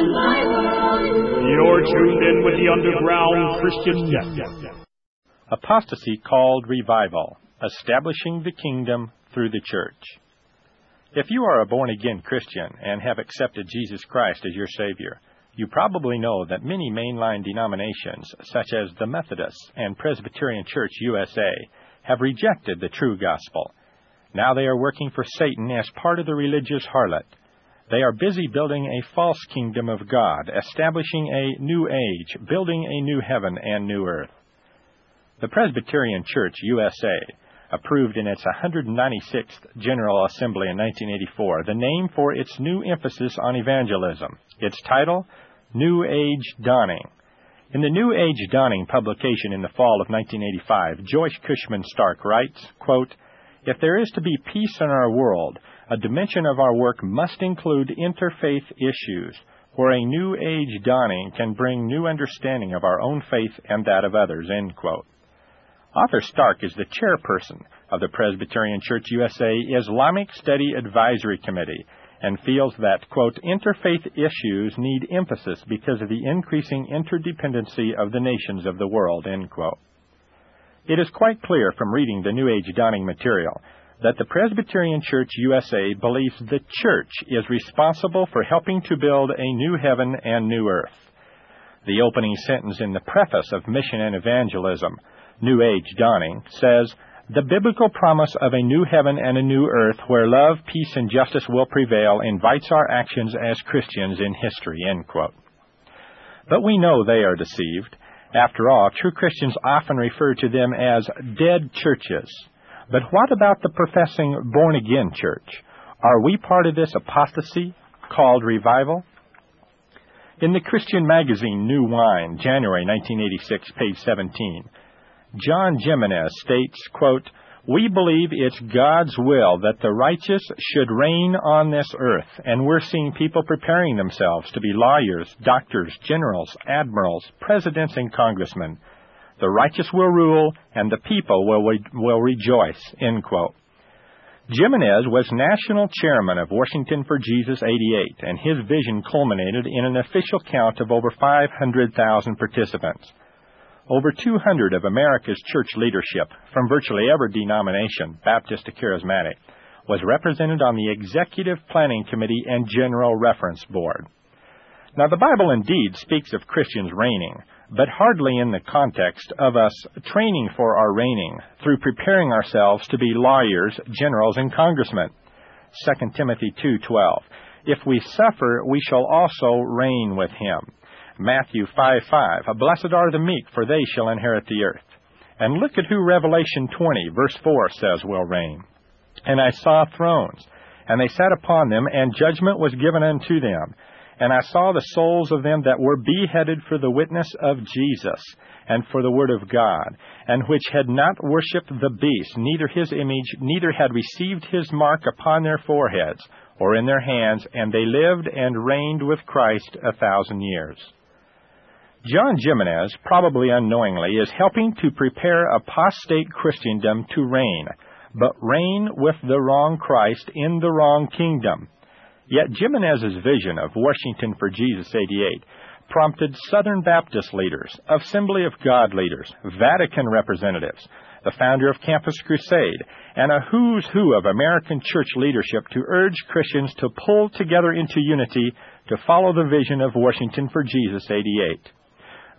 You're tuned in with the Underground Christian Network. Apostasy Called Revival, Establishing the Kingdom Through the Church. If you are a born-again Christian and have accepted Jesus Christ as your Savior, you probably know that many mainline denominations, such as the Methodist and Presbyterian Church USA, have rejected the true gospel. Now they are working for Satan as part of the religious harlot. They are busy building a false kingdom of God, establishing a new age, building a new heaven and new earth. The Presbyterian Church USA approved in its 196th General Assembly in 1984 the name for its new emphasis on evangelism, its title, New Age Dawning. In the New Age Dawning publication in the fall of 1985, Joyce Cushman Stark writes, quote, "If there is to be peace in our world, a dimension of our work must include interfaith issues, for a new age dawning can bring new understanding of our own faith and that of others," end quote. Arthur Stark is the chairperson of the Presbyterian Church USA Islamic Study Advisory Committee and feels that, quote, "interfaith issues need emphasis because of the increasing interdependency of the nations of the world," end quote. It is quite clear from reading the New Age Dawning material that the Presbyterian Church USA believes the Church is responsible for helping to build a new heaven and new earth. The opening sentence in the preface of Mission and Evangelism, New Age Dawning, says, "The biblical promise of a new heaven and a new earth where love, peace, and justice will prevail invites our actions as Christians in history," end quote. But we know they are deceived. After all, true Christians often refer to them as dead churches. But what about the professing born-again church? Are we part of this apostasy called revival? In the Christian magazine New Wine, January 1986, page 17, John Jimenez states, quote, "We believe it's God's will that the righteous should reign on this earth, and we're seeing people preparing themselves to be lawyers, doctors, generals, admirals, presidents, and congressmen. The righteous will rule, and the people will rejoice," end quote. Jimenez was national chairman of Washington for Jesus 88, and his vision culminated in an official count of over 500,000 participants. Over 200 of America's church leadership, from virtually every denomination, Baptist to Charismatic, was represented on the Executive Planning Committee and General Reference Board. Now, the Bible indeed speaks of Christians reigning, but hardly in the context of us training for our reigning through preparing ourselves to be lawyers, generals, and congressmen. 2 Timothy 2:12, "If we suffer, we shall also reign with him." Matthew 5:5, "Blessed are the meek, for they shall inherit the earth." And look at who Revelation 20, verse 4 says will reign. "And I saw thrones, and they sat upon them, and judgment was given unto them. And I saw the souls of them that were beheaded for the witness of Jesus and for the word of God, and which had not worshipped the beast, neither his image, neither had received his mark upon their foreheads or in their hands, and they lived and reigned with Christ 1,000 years. John Jimenez, probably unknowingly, is helping to prepare apostate Christendom to reign, but reign with the wrong Christ in the wrong kingdom. Yet Jimenez's vision of Washington for Jesus 88 prompted Southern Baptist leaders, Assembly of God leaders, Vatican representatives, the founder of Campus Crusade, and a who's who of American church leadership to urge Christians to pull together into unity to follow the vision of Washington for Jesus 88.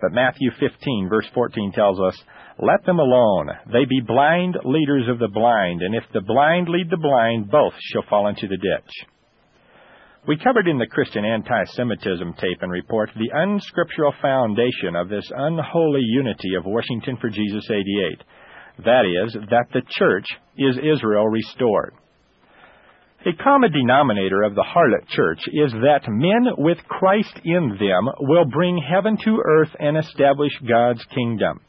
But Matthew 15, verse 14 tells us, "Let them alone. They be blind leaders of the blind, and if the blind lead the blind, both shall fall into the ditch." We covered in the Christian Anti-Semitism Tape and Report the unscriptural foundation of this unholy unity of Washington for Jesus 88, that is, that the church is Israel restored. A common denominator of the harlot church is that men with Christ in them will bring heaven to earth and establish God's kingdom.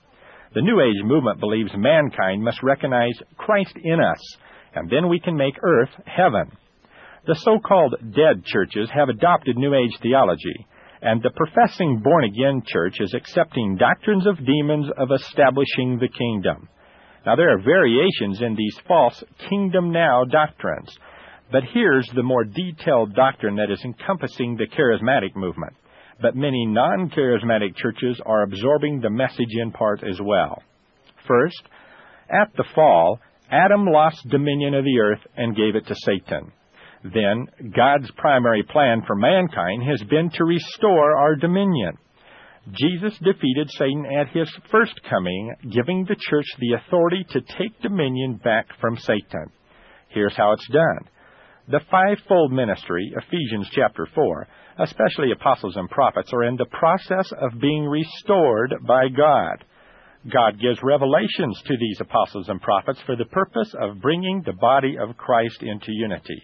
The New Age movement believes mankind must recognize Christ in us, and then we can make earth heaven. The so-called dead churches have adopted New Age theology, and the professing born-again church is accepting doctrines of demons of establishing the kingdom. Now, there are variations in these false kingdom now doctrines. But here's the more detailed doctrine that is encompassing the charismatic movement. But many non-charismatic churches are absorbing the message in part as well. First, at the fall, Adam lost dominion of the earth and gave it to Satan. Then, God's primary plan for mankind has been to restore our dominion. Jesus defeated Satan at his first coming, giving the church the authority to take dominion back from Satan. Here's how it's done. The fivefold ministry, Ephesians chapter 4, especially apostles and prophets, are in the process of being restored by God. God gives revelations to these apostles and prophets for the purpose of bringing the body of Christ into unity.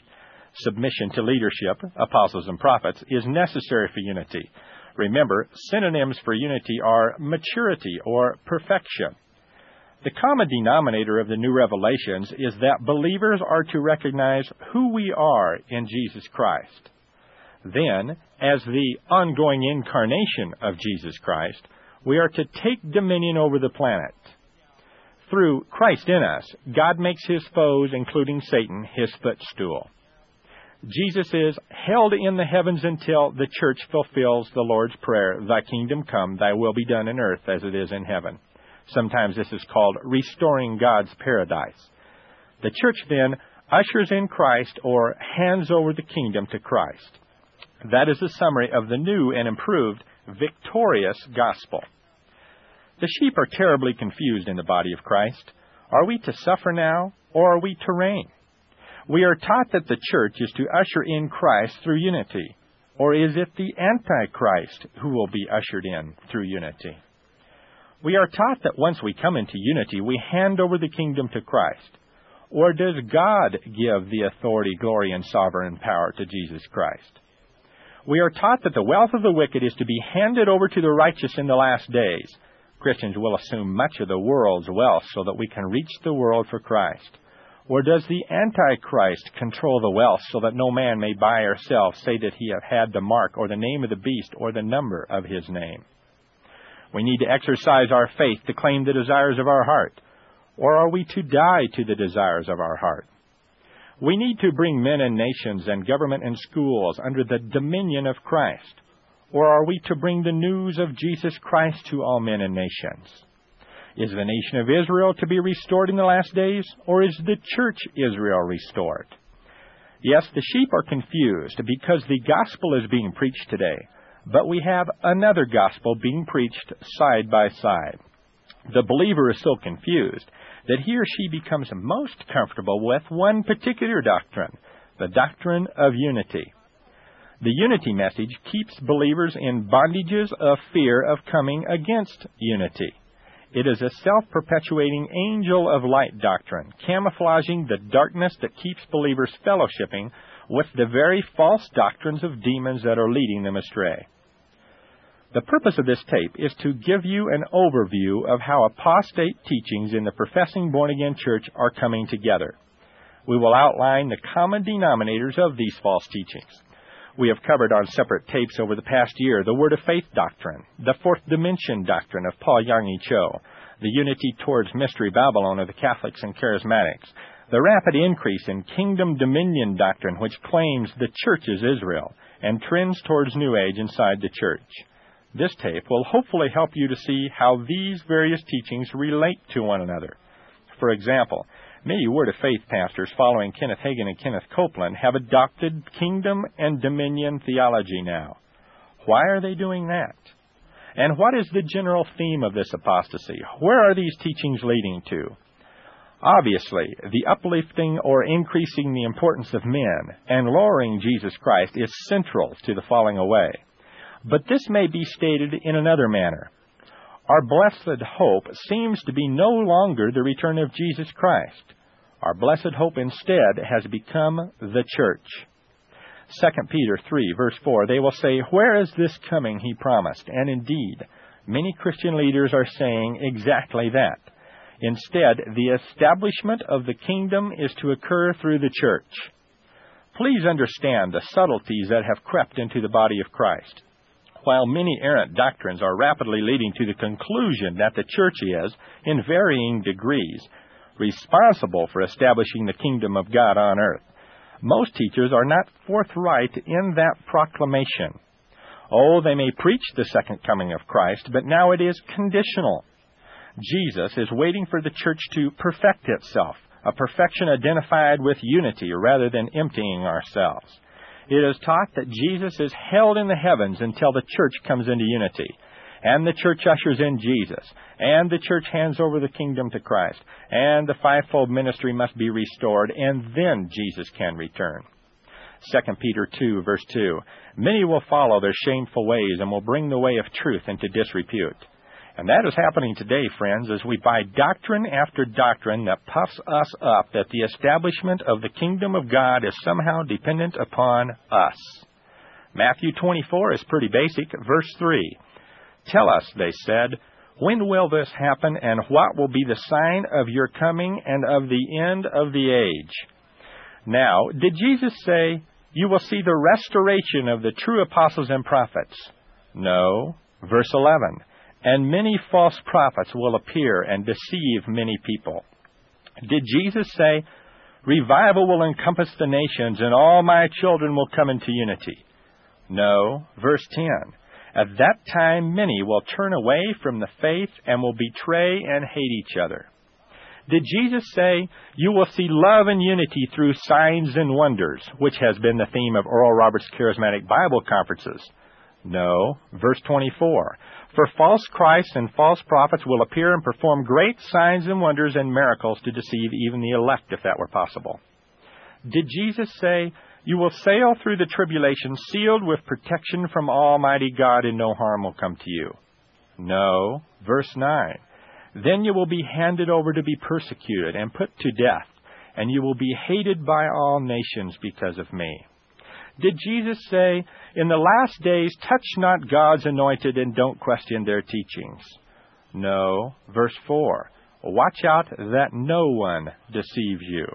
Submission to leadership, apostles and prophets, is necessary for unity. Remember, synonyms for unity are maturity or perfection. The common denominator of the new revelations is that believers are to recognize who we are in Jesus Christ. Then, as the ongoing incarnation of Jesus Christ, we are to take dominion over the planet. Through Christ in us, God makes his foes, including Satan, his footstool. Jesus is held in the heavens until the church fulfills the Lord's Prayer, Thy kingdom come, thy will be done in earth as it is in heaven. Sometimes this is called restoring God's paradise. The church then ushers in Christ or hands over the kingdom to Christ. That is a summary of the new and improved victorious gospel. The sheep are terribly confused in the body of Christ. Are we to suffer now or are we to reign? We are taught that the church is to usher in Christ through unity, or is it the Antichrist who will be ushered in through unity? We are taught that once we come into unity, we hand over the kingdom to Christ. Or does God give the authority, glory, and sovereign power to Jesus Christ? We are taught that the wealth of the wicked is to be handed over to the righteous in the last days. Christians will assume much of the world's wealth so that we can reach the world for Christ. Or does the Antichrist control the wealth so that no man may by or sell say that he hath had the mark or the name of the beast or the number of his name? We need to exercise our faith to claim the desires of our heart. Or are we to die to the desires of our heart? We need to bring men and nations and government and schools under the dominion of Christ. Or are we to bring the news of Jesus Christ to all men and nations? Is the nation of Israel to be restored in the last days, or is the church Israel restored? Yes, the sheep are confused because the gospel is being preached today. But we have another gospel being preached side by side. The believer is so confused that he or she becomes most comfortable with one particular doctrine, the doctrine of unity. The unity message keeps believers in bondages of fear of coming against unity. It is a self-perpetuating angel of light doctrine, camouflaging the darkness that keeps believers fellowshipping with the very false doctrines of demons that are leading them astray. The purpose of this tape is to give you an overview of how apostate teachings in the professing born-again church are coming together. We will outline the common denominators of these false teachings. We have covered on separate tapes over the past year the Word of Faith doctrine, the Fourth Dimension doctrine of Paulk Yonggi Cho, the unity towards Mystery Babylon of the Catholics and Charismatics, the rapid increase in Kingdom Dominion doctrine which claims the church is Israel, and trends towards New Age inside the church. This tape will hopefully help you to see how these various teachings relate to one another. For example, many Word of Faith pastors following Kenneth Hagin and Kenneth Copeland have adopted Kingdom and Dominion theology now. Why are they doing that? And what is the general theme of this apostasy? Where are these teachings leading to? Obviously, the uplifting or increasing the importance of men and lowering Jesus Christ is central to the falling away. But this may be stated in another manner. Our blessed hope seems to be no longer the return of Jesus Christ. Our blessed hope instead has become the church. 2 Peter 3, verse 4, they will say, "Where is this coming he promised?" And indeed, many Christian leaders are saying exactly that. Instead, the establishment of the kingdom is to occur through the church. Please understand the subtleties that have crept into the body of Christ. While many errant doctrines are rapidly leading to the conclusion that the church is, in varying degrees, responsible for establishing the kingdom of God on earth, Most teachers are not forthright in that proclamation. Oh, they may preach the second coming of Christ, but now it is conditional. Jesus is waiting for the church to perfect itself, a perfection identified with unity rather than emptying ourselves. It is taught that Jesus is held in the heavens until the church comes into unity, and the church ushers in Jesus, and the church hands over the kingdom to Christ, and the fivefold ministry must be restored, and then Jesus can return. 2 Peter 2, verse 2, many will follow their shameful ways and will bring the way of truth into disrepute. And that is happening today, friends, as we buy doctrine after doctrine that puffs us up that the establishment of the kingdom of God is somehow dependent upon us. Matthew 24 is pretty basic. Verse 3, tell us, they said, when will this happen and what will be the sign of your coming and of the end of the age? Now, did Jesus say, you will see the restoration of the true apostles and prophets? No. Verse 11, and many false prophets will appear and deceive many people. Did Jesus say, revival will encompass the nations and all my children will come into unity? No. Verse 10, at that time many will turn away from the faith and will betray and hate each other. Did Jesus say, you will see love and unity through signs and wonders, which has been the theme of Oral Roberts' charismatic Bible conferences? No. Verse 24, for false Christs and false prophets will appear and perform great signs and wonders and miracles to deceive even the elect, if that were possible. Did Jesus say, you will sail through the tribulation sealed with protection from Almighty God and no harm will come to you? No. Verse 9, then you will be handed over to be persecuted and put to death, and you will be hated by all nations because of me. Did Jesus say, in the last days, touch not God's anointed and don't question their teachings? No. Verse 4, watch out that no one deceives you.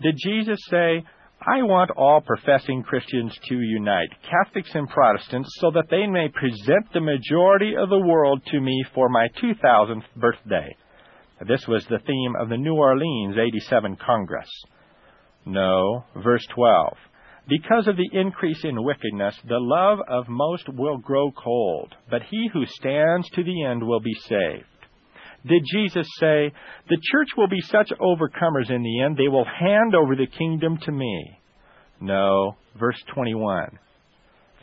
Did Jesus say, I want all professing Christians to unite, Catholics and Protestants, so that they may present the majority of the world to me for my 2000th birthday? This was the theme of the New Orleans 87 Congress. No. Verse 12, because of the increase in wickedness, the love of most will grow cold, but he who stands to the end will be saved. Did Jesus say, the church will be such overcomers in the end, they will hand over the kingdom to me? No. Verse 21,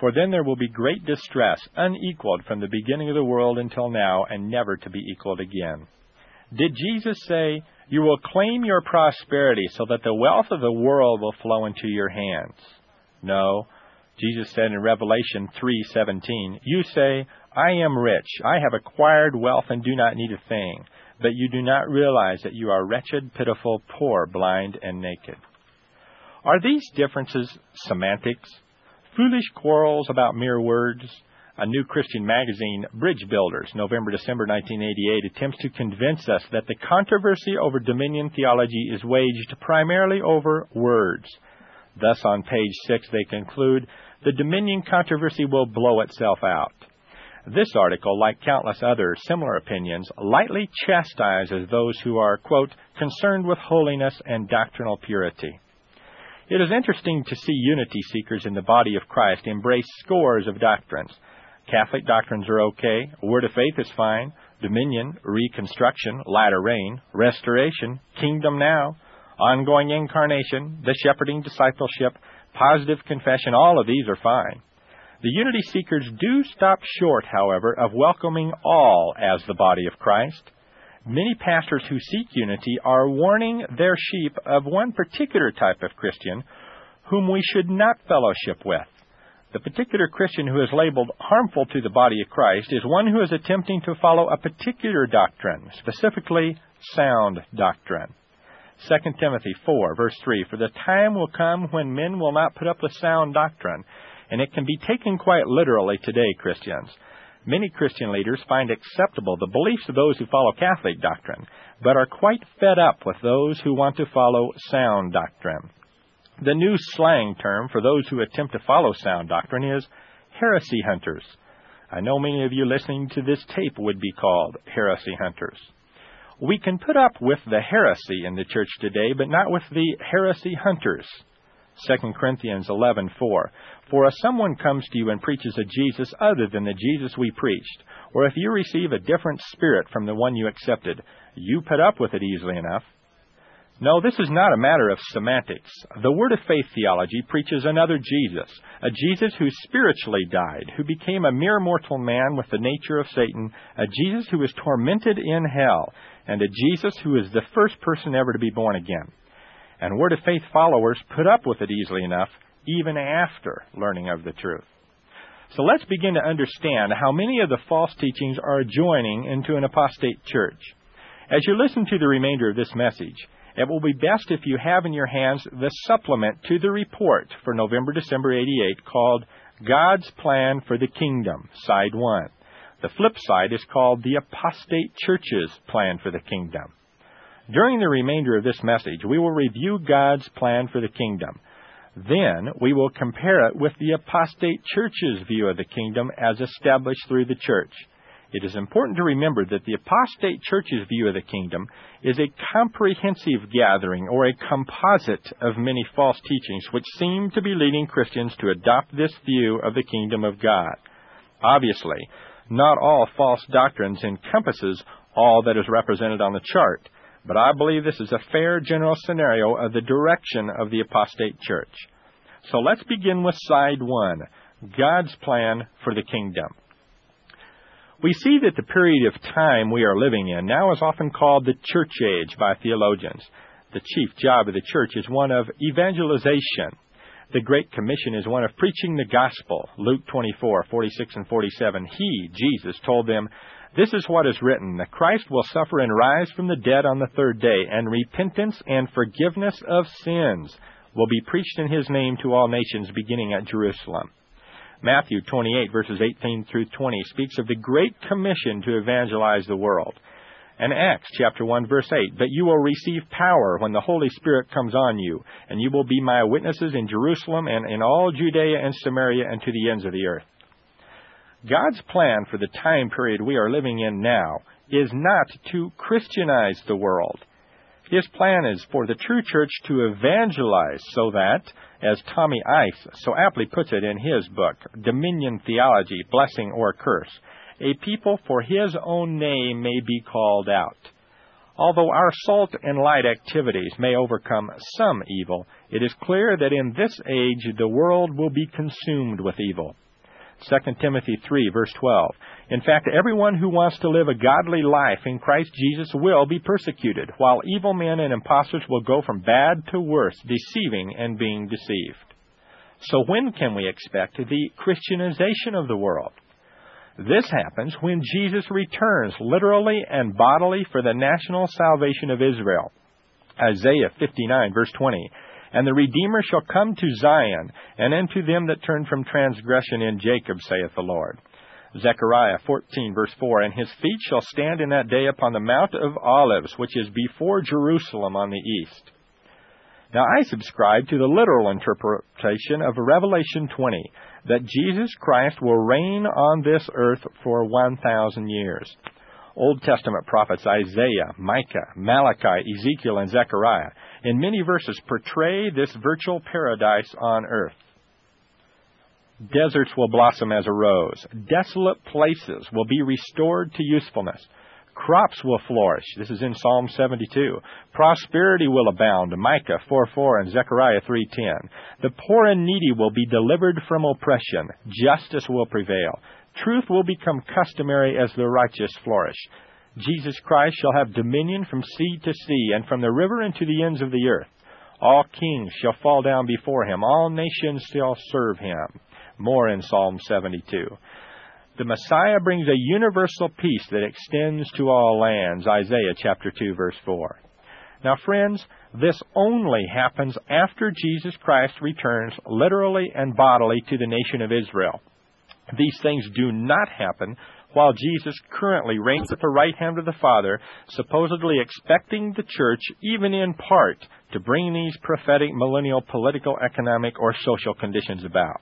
for then there will be great distress, unequaled from the beginning of the world until now, and never to be equaled again. Did Jesus say, you will claim your prosperity so that the wealth of the world will flow into your hands? No. Jesus said in Revelation 3:17, you say, I am rich, I have acquired wealth and do not need a thing, but you do not realize that you are wretched, pitiful, poor, blind, and naked. Are these differences semantics? Foolish quarrels about mere words? A new Christian magazine, Bridge Builders, November-December 1988, attempts to convince us that the controversy over Dominion theology is waged primarily over words. Thus, on page 6, they conclude, the Dominion controversy will blow itself out. This article, like countless other similar opinions, lightly chastises those who are, quote, concerned with holiness and doctrinal purity. It is interesting to see unity seekers in the body of Christ embrace scores of doctrines. Catholic doctrines are okay, Word of Faith is fine, Dominion, Reconstruction, Latter Rain, Restoration, Kingdom Now, Ongoing Incarnation, The Shepherding Discipleship, Positive Confession, all of these are fine. The unity seekers do stop short, however, of welcoming all as the body of Christ. Many pastors who seek unity are warning their sheep of one particular type of Christian whom we should not fellowship with. The particular Christian who is labeled harmful to the body of Christ is one who is attempting to follow a particular doctrine, specifically sound doctrine. 2 Timothy 4, verse 3, for the time will come when men will not put up with sound doctrine. And it can be taken quite literally today, Christians. Many Christian leaders find acceptable the beliefs of those who follow Catholic doctrine, but are quite fed up with those who want to follow sound doctrine. The new slang term for those who attempt to follow sound doctrine is heresy hunters. I know many of you listening to this tape would be called heresy hunters. We can put up with the heresy in the church today, but not with the heresy hunters. 2 Corinthians 11:4. For if someone comes to you and preaches a Jesus other than the Jesus we preached, or if you receive a different spirit from the one you accepted, you put up with it easily enough. No, this is not a matter of semantics. The Word of Faith theology preaches another Jesus, a Jesus who spiritually died, who became a mere mortal man with the nature of Satan, a Jesus who was tormented in hell, and a Jesus who is the first person ever to be born again. And Word of Faith followers put up with it easily enough, even after learning of the truth. So let's begin to understand how many of the false teachings are joining into an apostate church. As you listen to the remainder of this message, it will be best if you have in your hands the supplement to the report for November-December 88 called God's Plan for the Kingdom, Side 1. The flip side is called The Apostate Church's Plan for the Kingdom. During the remainder of this message, we will review God's plan for the kingdom. Then we will compare it with the apostate church's view of the kingdom as established through the church. It is important to remember that the apostate church's view of the kingdom is a comprehensive gathering or a composite of many false teachings which seem to be leading Christians to adopt this view of the kingdom of God. Obviously, not all false doctrines encompasses all that is represented on the chart, but I believe this is a fair general scenario of the direction of the apostate church. So let's begin with side one, God's plan for the kingdom. We see that the period of time we are living in now is often called the church age by theologians. The chief job of the church is one of evangelization. The Great Commission is one of preaching the gospel. Luke 24:46 and 47. He, Jesus, told them, "This is what is written, the Christ will suffer and rise from the dead on the third day, and repentance and forgiveness of sins will be preached in his name to all nations, beginning at Jerusalem." Matthew 28:18-20 speaks of the Great Commission to evangelize the world. And Acts chapter 1:8, "But you will receive power when the Holy Spirit comes on you, and you will be my witnesses in Jerusalem and in all Judea and Samaria and to the ends of the earth." God's plan for the time period we are living in now is not to Christianize the world. His plan is for the true church to evangelize so that, as Tommy Ice so aptly puts it in his book, Dominion Theology, Blessing or Curse, a people for his own name may be called out. Although our salt and light activities may overcome some evil, it is clear that in this age the world will be consumed with evil. 2 Timothy 3:12. In fact, everyone who wants to live a godly life in Christ Jesus will be persecuted, while evil men and impostors will go from bad to worse, deceiving and being deceived. So when can we expect the Christianization of the world? This happens when Jesus returns literally and bodily for the national salvation of Israel. Isaiah 59:20. "And the Redeemer shall come to Zion, and unto them that turn from transgression in Jacob, saith the Lord." Zechariah 14:4, "And his feet shall stand in that day upon the Mount of Olives, which is before Jerusalem on the east." Now I subscribe to the literal interpretation of Revelation 20, that Jesus Christ will reign on this earth for 1,000 years. Old Testament prophets Isaiah, Micah, Malachi, Ezekiel, and Zechariah in many verses portray this virtual paradise on earth. Deserts will blossom as a rose. Desolate places will be restored to usefulness. Crops will flourish. This is in Psalm 72. Prosperity will abound. Micah 4:4 and Zechariah 3:10. The poor and needy will be delivered from oppression. Justice will prevail. Truth will become customary as the righteous flourish. Jesus Christ shall have dominion from sea to sea and from the river into the ends of the earth. All kings shall fall down before him. All nations shall serve him. More in Psalm 72. The Messiah brings a universal peace that extends to all lands. Isaiah chapter 2:4. Now, friends, this only happens after Jesus Christ returns literally and bodily to the nation of Israel. These things do not happen while Jesus currently reigns at the right hand of the Father, supposedly expecting the church, even in part, to bring these prophetic millennial political, economic, or social conditions about.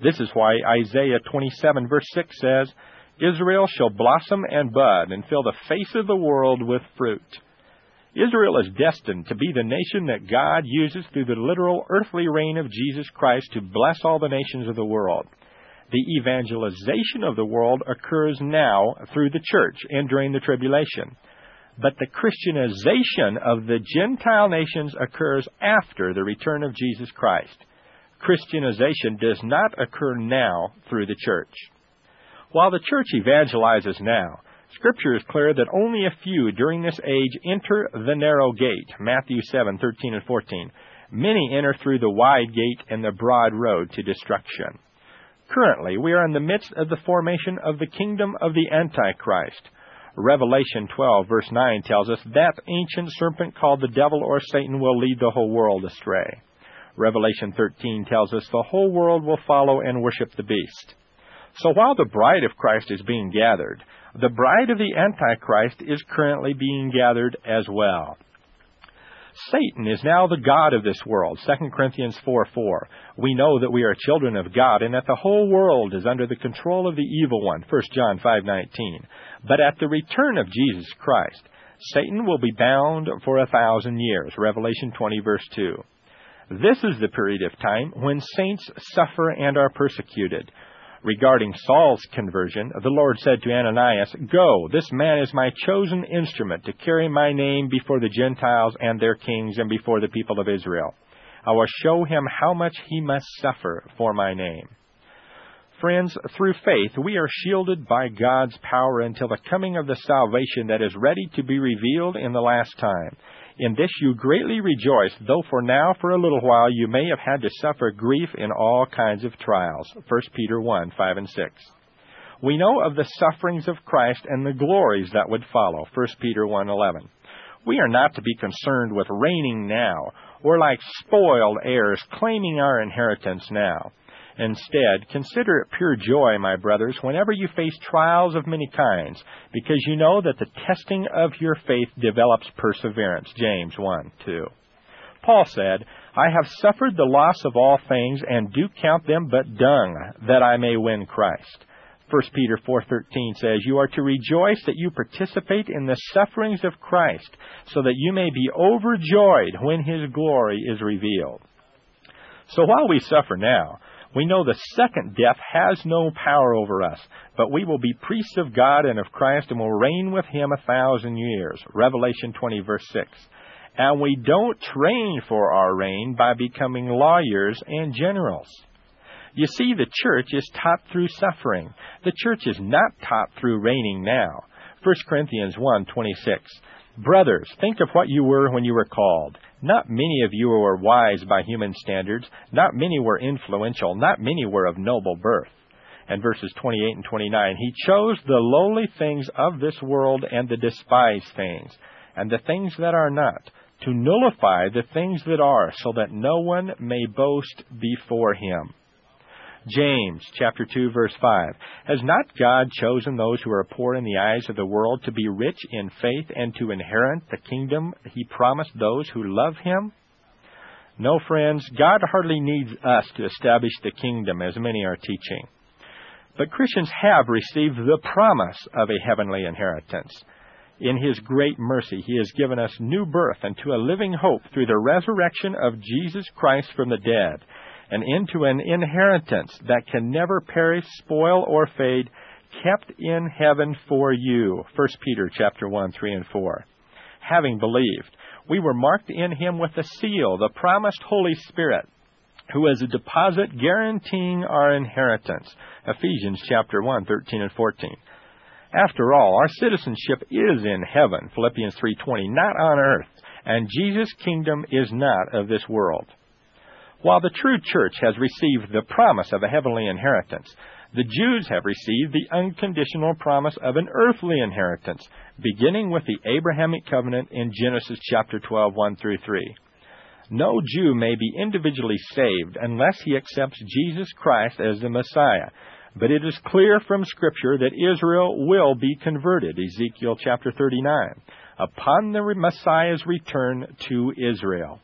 This is why Isaiah 27:6 says, "Israel shall blossom and bud and fill the face of the world with fruit." Israel is destined to be the nation that God uses through the literal earthly reign of Jesus Christ to bless all the nations of the world. The evangelization of the world occurs now through the church and during the tribulation. But the Christianization of the Gentile nations occurs after the return of Jesus Christ. Christianization does not occur now through the church. While the church evangelizes now, Scripture is clear that only a few during this age enter the narrow gate, Matthew 7:13 and 14. Many enter through the wide gate and the broad road to destruction. Currently, we are in the midst of the formation of the kingdom of the Antichrist. Revelation 12, verse 9 tells us that ancient serpent called the devil or Satan will lead the whole world astray. Revelation 13 tells us the whole world will follow and worship the beast. So while the bride of Christ is being gathered, the bride of the Antichrist is currently being gathered as well. Satan is now the god of this world, 2 Corinthians 4:4. We know that we are children of God and that the whole world is under the control of the evil one, 1 John 5:19. But at the return of Jesus Christ, Satan will be bound for 1,000 years, Revelation 20, verse 2. This is the period of time when saints suffer and are persecuted. Regarding Saul's conversion, the Lord said to Ananias, "Go, this man is my chosen instrument to carry my name before the Gentiles and their kings and before the people of Israel. I will show him how much he must suffer for my name." Friends, through faith we are shielded by God's power until the coming of the salvation that is ready to be revealed in the last time. In this you greatly rejoice, though for now, for a little while, you may have had to suffer grief in all kinds of trials. 1 Peter 1, 5 and 6. We know of the sufferings of Christ and the glories that would follow. 1 Peter 1, 11. We are not to be concerned with reigning now, or like spoiled heirs claiming our inheritance now. Instead, consider it pure joy, my brothers, whenever you face trials of many kinds, because you know that the testing of your faith develops perseverance. James 1, 2. Paul said, "I have suffered the loss of all things, and do count them but dung, that I may win Christ." 1 Peter 4:13 says, "You are to rejoice that you participate in the sufferings of Christ, so that you may be overjoyed when his glory is revealed." So while we suffer now, we know the second death has no power over us, but we will be priests of God and of Christ and will reign with him 1,000 years. Revelation 20, verse 6. And we don't train for our reign by becoming lawyers and generals. You see, the church is taught through suffering. The church is not taught through reigning now. 1 Corinthians 1, 26. Brothers, think of what you were when you were called. Not many of you were wise by human standards. Not many were influential. Not many were of noble birth. And verses 28 and 29, he chose the lowly things of this world and the despised things, and the things that are not, to nullify the things that are, so that no one may boast before him. James chapter 2, verse 5, has not God chosen those who are poor in the eyes of the world to be rich in faith and to inherit the kingdom he promised those who love him? No, friends, God hardly needs us to establish the kingdom, as many are teaching. But Christians have received the promise of a heavenly inheritance. In his great mercy, he has given us new birth into a living hope through the resurrection of Jesus Christ from the dead, and into an inheritance that can never perish, spoil, or fade, kept in heaven for you. 1 Peter chapter 1, 3, and 4. Having believed, we were marked in him with a seal, the promised Holy Spirit, who is a deposit guaranteeing our inheritance. Ephesians chapter 1, 13, and 14. After all, our citizenship is in heaven, Philippians 3:20, not on earth, and Jesus' kingdom is not of this world. While the true church has received the promise of a heavenly inheritance, the Jews have received the unconditional promise of an earthly inheritance, beginning with the Abrahamic covenant in Genesis chapter 12, 1 through 3. No Jew may be individually saved unless he accepts Jesus Christ as the Messiah, but it is clear from Scripture that Israel will be converted, Ezekiel chapter 39, upon the Messiah's return to Israel.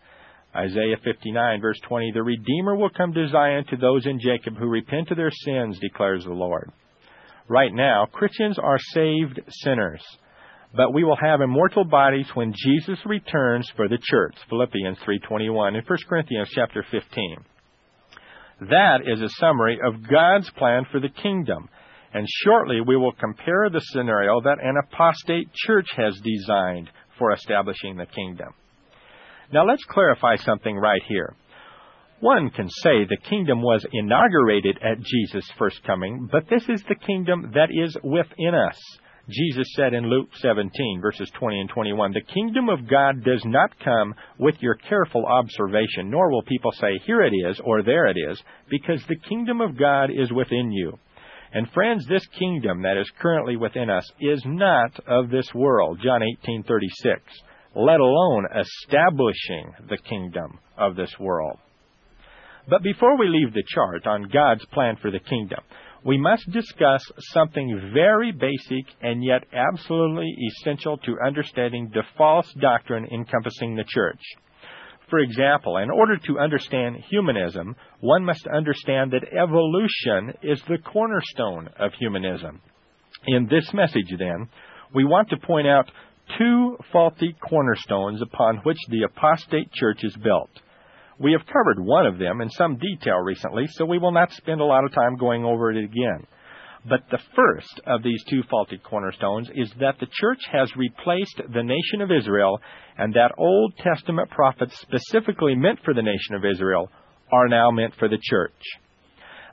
Isaiah 59, verse 20, the Redeemer will come to Zion to those in Jacob who repent of their sins, declares the Lord. Right now, Christians are saved sinners. But we will have immortal bodies when Jesus returns for the church, Philippians 3:21 and 1 Corinthians chapter 15. That is a summary of God's plan for the kingdom. And shortly we will compare the scenario that an apostate church has designed for establishing the kingdom. Now let's clarify something right here. One can say the kingdom was inaugurated at Jesus' first coming, but this is the kingdom that is within us. Jesus said in Luke 17, verses 20 and 21, "The kingdom of God does not come with your careful observation, nor will people say, 'Here it is,' or 'There it is,' because the kingdom of God is within you." And friends, this kingdom that is currently within us is not of this world, John 18:36, let alone establishing the kingdom of this world. But before we leave the chart on God's plan for the kingdom, we must discuss something very basic and yet absolutely essential to understanding the false doctrine encompassing the church. For example, in order to understand humanism, one must understand that evolution is the cornerstone of humanism. In this message, then, we want to point out two faulty cornerstones upon which the apostate church is built. We have covered one of them in some detail recently, so we will not spend a lot of time going over it again. But the first of these two faulty cornerstones is that the church has replaced the nation of Israel, and that Old Testament prophets specifically meant for the nation of Israel are now meant for the church.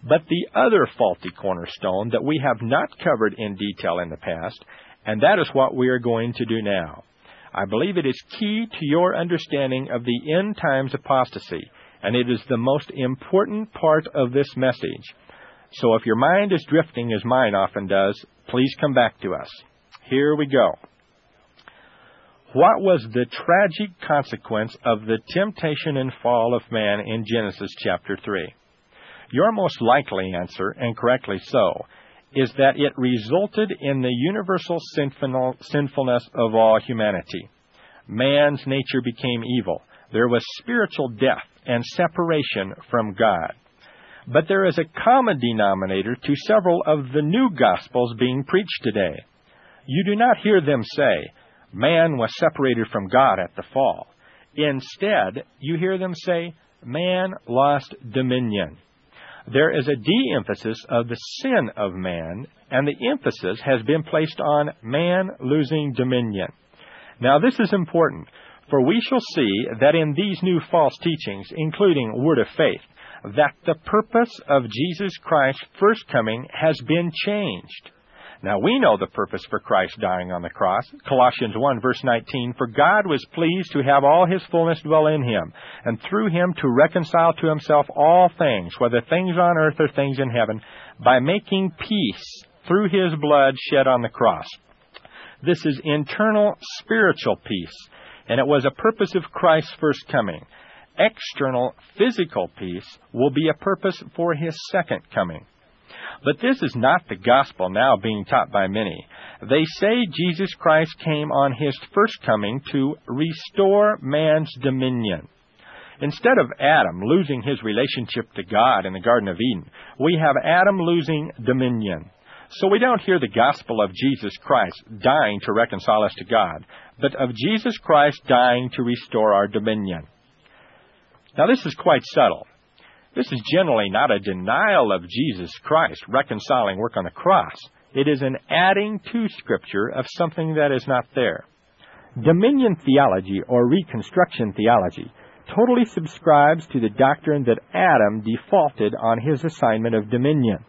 But the other faulty cornerstone that we have not covered in detail in the past, and that is what we are going to do now. I believe it is key to your understanding of the end times apostasy, and it is the most important part of this message. So if your mind is drifting, as mine often does, please come back to us. Here we go. What was the tragic consequence of the temptation and fall of man in Genesis chapter 3? Your most likely answer, and correctly so, is that it resulted in the universal sinfulness of all humanity. Man's nature became evil. There was spiritual death and separation from God. But there is a common denominator to several of the new gospels being preached today. You do not hear them say, man was separated from God at the fall. Instead, you hear them say, man lost dominion. There is a de-emphasis of the sin of man, and the emphasis has been placed on man losing dominion. Now, this is important, for we shall see that in these new false teachings, including Word of Faith, that the purpose of Jesus Christ's first coming has been changed. Now, we know the purpose for Christ dying on the cross. Colossians 1, verse 19, "For God was pleased to have all his fullness dwell in him, and through him to reconcile to himself all things, whether things on earth or things in heaven, by making peace through his blood shed on the cross." This is internal spiritual peace, and it was a purpose of Christ's first coming. External physical peace will be a purpose for his second coming. But this is not the gospel now being taught by many. They say Jesus Christ came on his first coming to restore man's dominion. Instead of Adam losing his relationship to God in the Garden of Eden, we have Adam losing dominion. So we don't hear the gospel of Jesus Christ dying to reconcile us to God, but of Jesus Christ dying to restore our dominion. Now, this is quite subtle. This is generally not a denial of Jesus Christ's reconciling work on the cross. It is an adding to Scripture of something that is not there. Dominion theology, or reconstruction theology, totally subscribes to the doctrine that Adam defaulted on his assignment of dominion.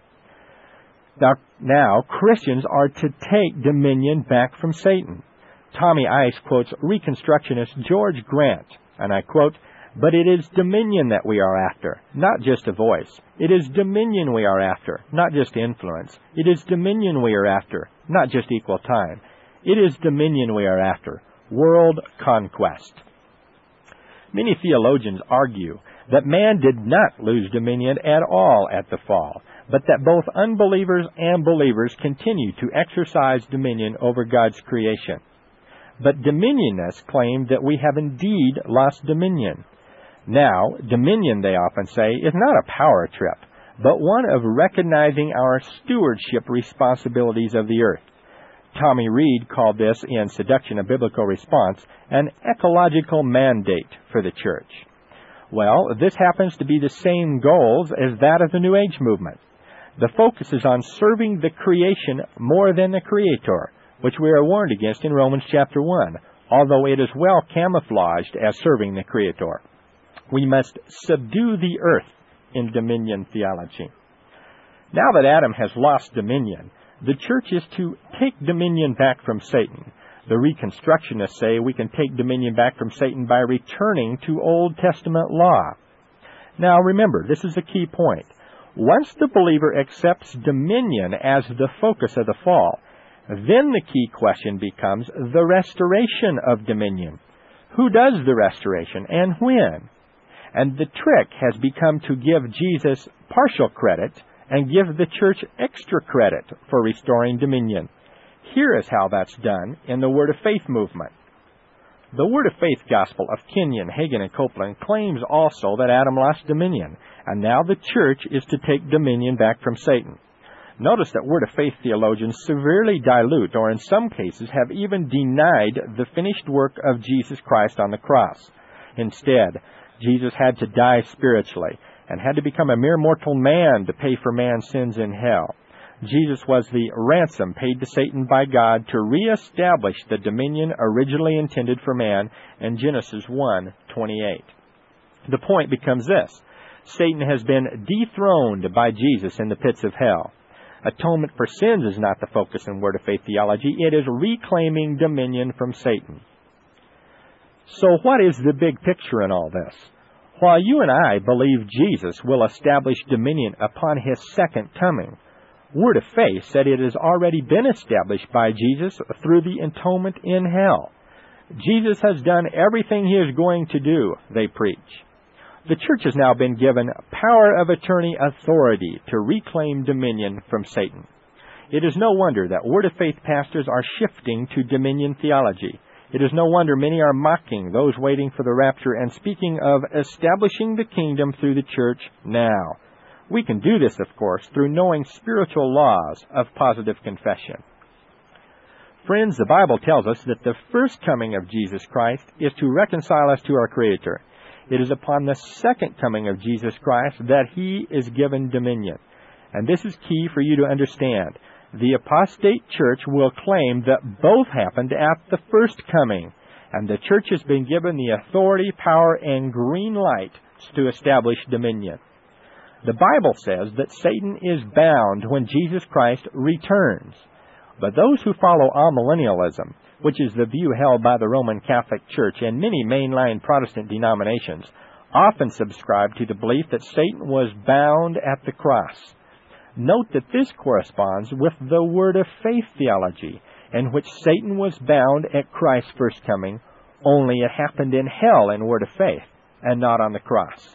Now, Christians are to take dominion back from Satan. Tommy Ice quotes Reconstructionist George Grant, and I quote, "But it is dominion that we are after, not just a voice. It is dominion we are after, not just influence. It is dominion we are after, not just equal time. It is dominion we are after, world conquest." Many theologians argue that man did not lose dominion at all at the fall, but that both unbelievers and believers continue to exercise dominion over God's creation. But dominionists claim that we have indeed lost dominion. Now, dominion, they often say, is not a power trip, but one of recognizing our stewardship responsibilities of the earth. Tommy Reid called this, in Seduction, A Biblical Response, an ecological mandate for the church. Well, this happens to be the same goals as that of the New Age movement. The focus is on serving the creation more than the Creator, which we are warned against in Romans chapter 1, although it is well camouflaged as serving the Creator. We must subdue the earth in dominion theology. Now that Adam has lost dominion, the church is to take dominion back from Satan. The Reconstructionists say we can take dominion back from Satan by returning to Old Testament law. Now remember, this is a key point. Once the believer accepts dominion as the focus of the fall, then the key question becomes the restoration of dominion. Who does the restoration and when? And the trick has become to give Jesus partial credit and give the church extra credit for restoring dominion. Here is how that's done in the Word of Faith movement. The Word of Faith gospel of Kenyon, Hagin, and Copeland claims also that Adam lost dominion, and now the church is to take dominion back from Satan. Notice that Word of Faith theologians severely dilute, or in some cases have even denied, the finished work of Jesus Christ on the cross. Instead, Jesus had to die spiritually, and had to become a mere mortal man to pay for man's sins in hell. Jesus was the ransom paid to Satan by God to reestablish the dominion originally intended for man in Genesis 1:28. The point becomes this: Satan has been dethroned by Jesus in the pits of hell. Atonement for sins is not the focus in Word of Faith theology. It is reclaiming dominion from Satan. So what is the big picture in all this? While you and I believe Jesus will establish dominion upon His second coming, Word of Faith said it has already been established by Jesus through the atonement in hell. Jesus has done everything He is going to do, they preach. The church has now been given power of attorney authority to reclaim dominion from Satan. It is no wonder that Word of Faith pastors are shifting to dominion theology. It is no wonder many are mocking those waiting for the rapture and speaking of establishing the kingdom through the church now. We can do this, of course, through knowing spiritual laws of positive confession. Friends, the Bible tells us that the first coming of Jesus Christ is to reconcile us to our Creator. It is upon the second coming of Jesus Christ that He is given dominion. And this is key for you to understand. The apostate church will claim that both happened at the first coming, and the church has been given the authority, power, and green light to establish dominion. The Bible says that Satan is bound when Jesus Christ returns. But those who follow amillennialism, which is the view held by the Roman Catholic Church and many mainline Protestant denominations, often subscribe to the belief that Satan was bound at the cross. Note that this corresponds with the Word of Faith theology, in which Satan was bound at Christ's first coming, only it happened in hell in Word of Faith, and not on the cross.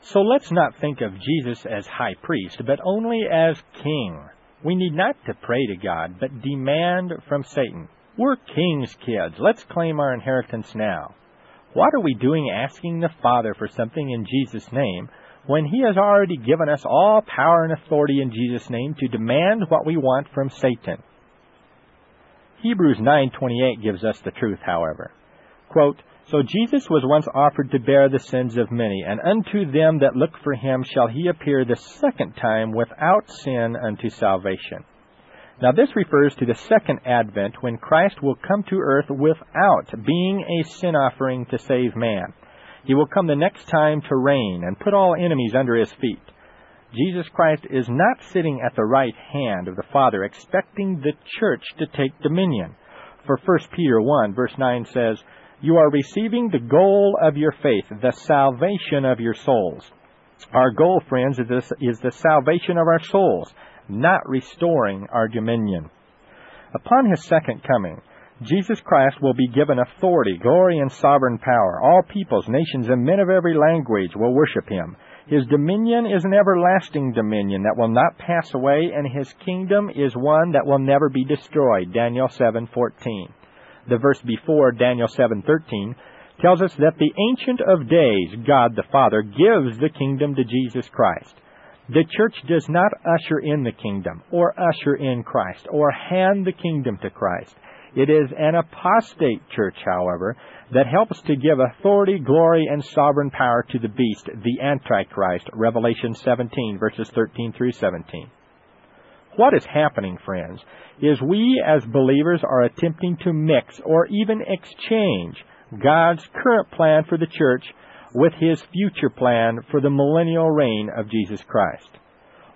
So let's not think of Jesus as high priest, but only as king. We need not to pray to God, but demand from Satan. We're king's kids. Let's claim our inheritance now. What are we doing asking the Father for something in Jesus' name, when He has already given us all power and authority in Jesus' name to demand what we want from Satan? Hebrews 9:28 gives us the truth, however. Quote, "So Jesus was once offered to bear the sins of many, and unto them that look for Him shall He appear the second time without sin unto salvation." Now this refers to the second advent, when Christ will come to earth without being a sin offering to save man. He will come the next time to reign and put all enemies under His feet. Jesus Christ is not sitting at the right hand of the Father expecting the church to take dominion. For 1 Peter 1, verse 9 says, "You are receiving the goal of your faith, the salvation of your souls." Our goal, friends, is the salvation of our souls, not restoring our dominion. Upon His second coming, Jesus Christ will be given authority, glory, and sovereign power. All peoples, nations, and men of every language will worship Him. His dominion is an everlasting dominion that will not pass away, and His kingdom is one that will never be destroyed. Daniel 7:14. The verse before, Daniel 7:13, tells us that the Ancient of Days, God the Father, gives the kingdom to Jesus Christ. The church does not usher in the kingdom or usher in Christ or hand the kingdom to Christ. It is an apostate church, however, that helps to give authority, glory, and sovereign power to the beast, the Antichrist, Revelation 17, verses 13 through 17. What is happening, friends, is we as believers are attempting to mix or even exchange God's current plan for the church with His future plan for the millennial reign of Jesus Christ.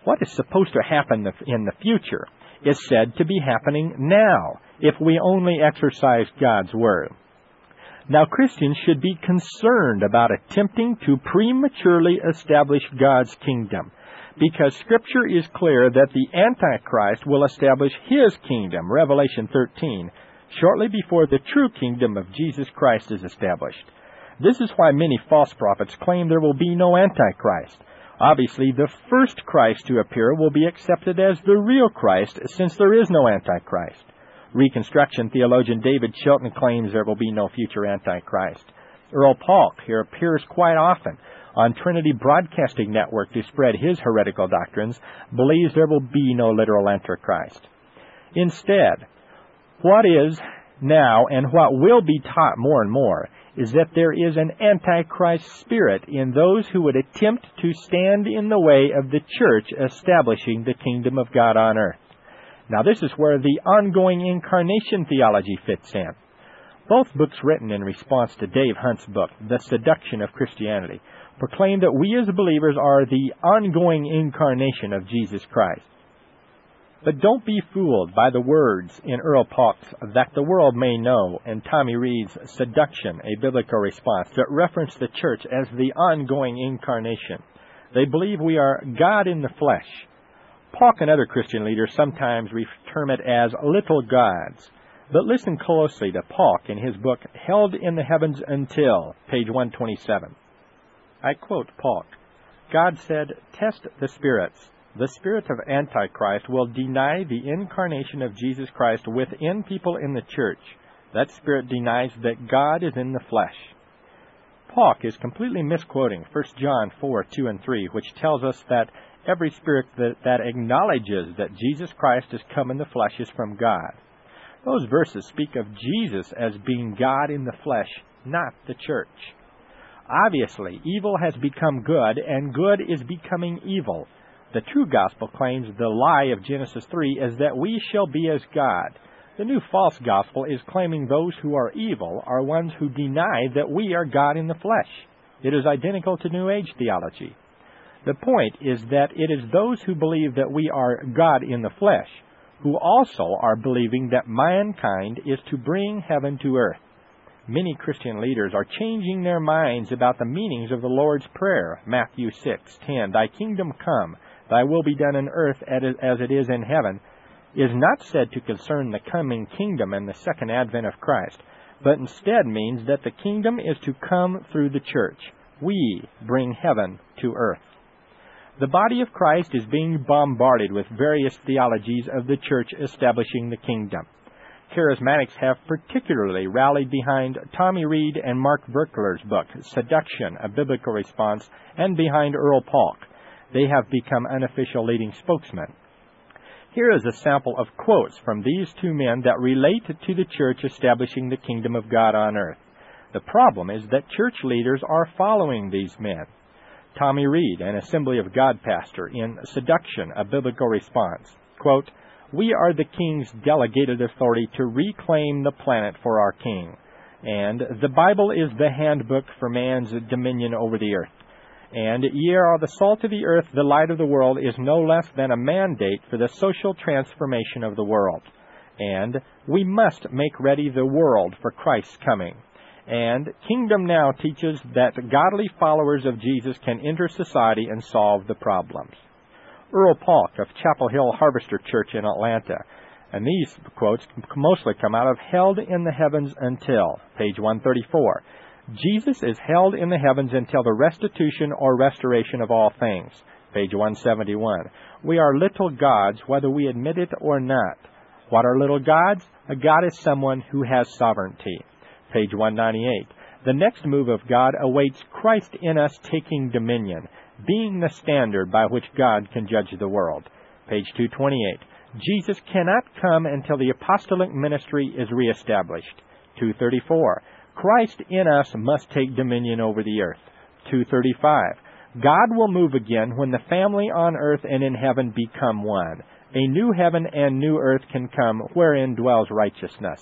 What is supposed to happen in the future is said to be happening now, if we only exercise God's Word. Now, Christians should be concerned about attempting to prematurely establish God's kingdom, because Scripture is clear that the Antichrist will establish his kingdom, Revelation 13, shortly before the true kingdom of Jesus Christ is established. This is why many false prophets claim there will be no Antichrist. Obviously, the first Christ to appear will be accepted as the real Christ, since there is no Antichrist. Reconstruction theologian David Chilton claims there will be no future Antichrist. Earl Paulk here appears quite often on Trinity Broadcasting Network to spread his heretical doctrines, believes there will be no literal Antichrist. Instead, what is now and what will be taught more and more is that there is an Antichrist spirit in those who would attempt to stand in the way of the church establishing the kingdom of God on earth. Now, this is where the ongoing incarnation theology fits in. Both books written in response to Dave Hunt's book, The Seduction of Christianity, proclaim that we as believers are the ongoing incarnation of Jesus Christ. But don't be fooled by the words in Earl Paulk's That the World May Know and Tommy Reid's Seduction, A Biblical Response, that reference the church as the ongoing incarnation. They believe we are God in the flesh. Paulk and other Christian leaders sometimes term it as little gods. But listen closely to Paulk in his book, Held in the Heavens Until, page 127. I quote Paulk, "God said, 'Test the spirits. The spirit of Antichrist will deny the incarnation of Jesus Christ within people in the church. That spirit denies that God is in the flesh.'" Paulk is completely misquoting 1 John 4, 2 and 3, which tells us that every spirit that acknowledges that Jesus Christ has come in the flesh is from God. Those verses speak of Jesus as being God in the flesh, not the church. Obviously, evil has become good, and good is becoming evil. The true gospel claims the lie of Genesis 3 is that we shall be as God. The new false gospel is claiming those who are evil are ones who deny that we are God in the flesh. It is identical to New Age theology. The point is that it is those who believe that we are God in the flesh who also are believing that mankind is to bring heaven to earth. Many Christian leaders are changing their minds about the meanings of the Lord's Prayer, Matthew 6:10, "Thy kingdom come, thy will be done on earth as it is in heaven," is not said to concern the coming kingdom and the second advent of Christ, but instead means that the kingdom is to come through the church. We bring heaven to earth. The body of Christ is being bombarded with various theologies of the church establishing the kingdom. Charismatics have particularly rallied behind Tommy Reid and Mark Berkler's book, Seduction, A Biblical Response, and behind Earl Paulk. They have become unofficial leading spokesmen. Here is a sample of quotes from these two men that relate to the church establishing the kingdom of God on earth. The problem is that church leaders are following these men. Tommy Reid, an Assembly of God pastor, in Seduction, A Biblical Response, quote, "We are the king's delegated authority to reclaim the planet for our king, and the Bible is the handbook for man's dominion over the earth, and ye are the salt of the earth, the light of the world is no less than a mandate for the social transformation of the world, and we must make ready the world for Christ's coming. And Kingdom Now teaches that godly followers of Jesus can enter society and solve the problems." Earl Paulk of Chapel Hill Harvester Church in Atlanta. And these quotes mostly come out of Held in the Heavens Until, page 134. "Jesus is held in the heavens until the restitution or restoration of all things," page 171. "We are little gods whether we admit it or not." What are little gods? A god is someone who has sovereignty. Page 198. "The next move of God awaits Christ in us taking dominion. being the standard by which God can judge the world. Page 228. Jesus cannot come until the apostolic ministry is reestablished. 234. Christ in us must take dominion over the earth. 235. God will move again when the family on earth and in heaven become one. A new heaven and new earth can come wherein dwells righteousness.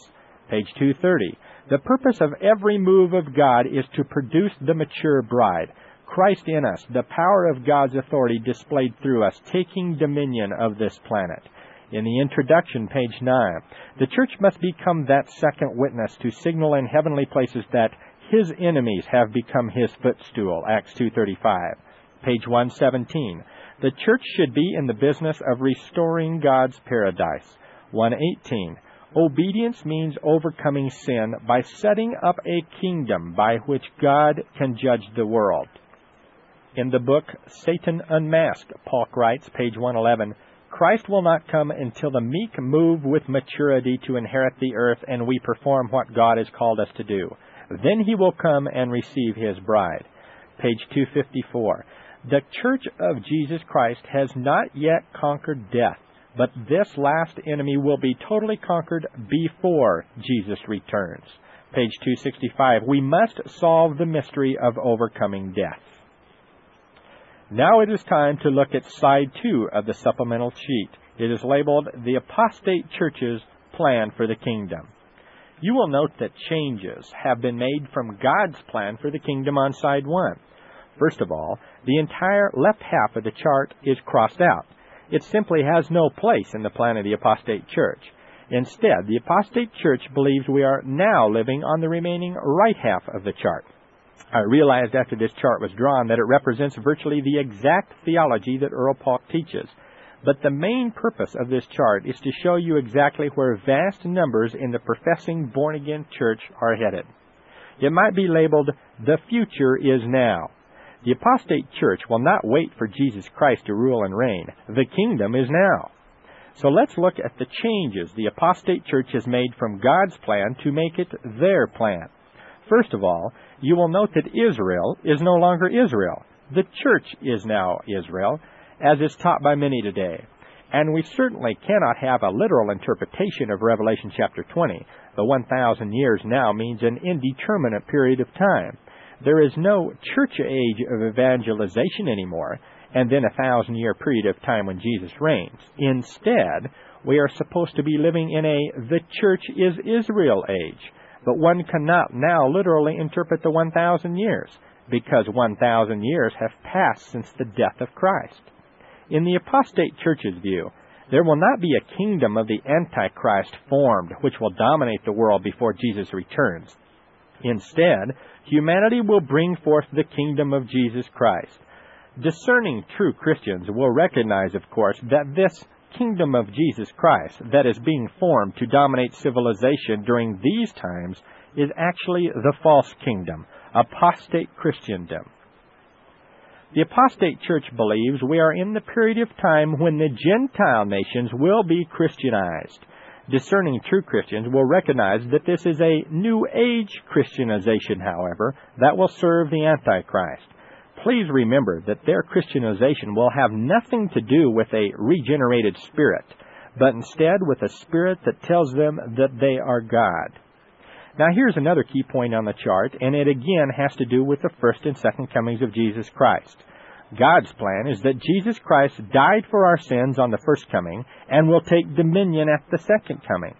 Page 230. The purpose of every move of God is to produce the mature bride. Christ in us, the power of God's authority displayed through us, taking dominion of this planet. In the introduction, page 9, the church must become that second witness to signal in heavenly places that his enemies have become his footstool, Acts 2:35. Page 117, the church should be in the business of restoring God's paradise, 118. Obedience means overcoming sin by setting up a kingdom by which God can judge the world. In the book Satan Unmasked, Paulk writes, page 111, Christ will not come until the meek move with maturity to inherit the earth and we perform what God has called us to do. Then he will come and receive his bride. Page 254. The Church of Jesus Christ has not yet conquered death, but this last enemy will be totally conquered before Jesus returns. Page 265. We must solve the mystery of overcoming death. Now it is time to look at side 2 of the supplemental sheet. It is labeled The Apostate Church's Plan for the Kingdom. You will note that changes have been made from God's plan for the kingdom on side 1. First of all, the entire left half of the chart is crossed out. It simply has no place in the plan of the apostate church. Instead, the apostate church believes we are now living on the remaining right half of the chart. I realized after this chart was drawn that it represents virtually the exact theology that Earl Paulk teaches. But the main purpose of this chart is to show you exactly where vast numbers in the professing born-again church are headed. It might be labeled, The Future is Now. The apostate church will not wait for Jesus Christ to rule and reign. The kingdom is now. So let's look at the changes the apostate church has made from God's plan to make it their plan. First of all, you will note that Israel is no longer Israel. The church is now Israel, as is taught by many today. And we certainly cannot have a literal interpretation of Revelation chapter 20. The 1,000 years now means an indeterminate period of time. There is no church age of evangelization anymore, and then a 1,000-year period of time when Jesus reigns. Instead, we are supposed to be living in a the church is Israel age. But one cannot now literally interpret the 1,000 years, because 1,000 years have passed since the death of Christ. In the apostate church's view, there will not be a kingdom of the Antichrist formed, which will dominate the world before Jesus returns. Instead, humanity will bring forth the kingdom of Jesus Christ. Discerning true Christians will recognize, of course, that this kingdom of Jesus Christ that is being formed to dominate civilization during these times is actually the false kingdom, apostate Christendom. The apostate church believes we are in the period of time when the Gentile nations will be Christianized. Discerning true Christians will recognize that this is a New Age Christianization, however, that will serve the Antichrist. Please remember that their Christianization will have nothing to do with a regenerated spirit, but instead with a spirit that tells them that they are God. Now here's another key point on the chart, and it again has to do with the first and second comings of Jesus Christ. God's plan is that Jesus Christ died for our sins on the first coming and will take dominion at the second coming.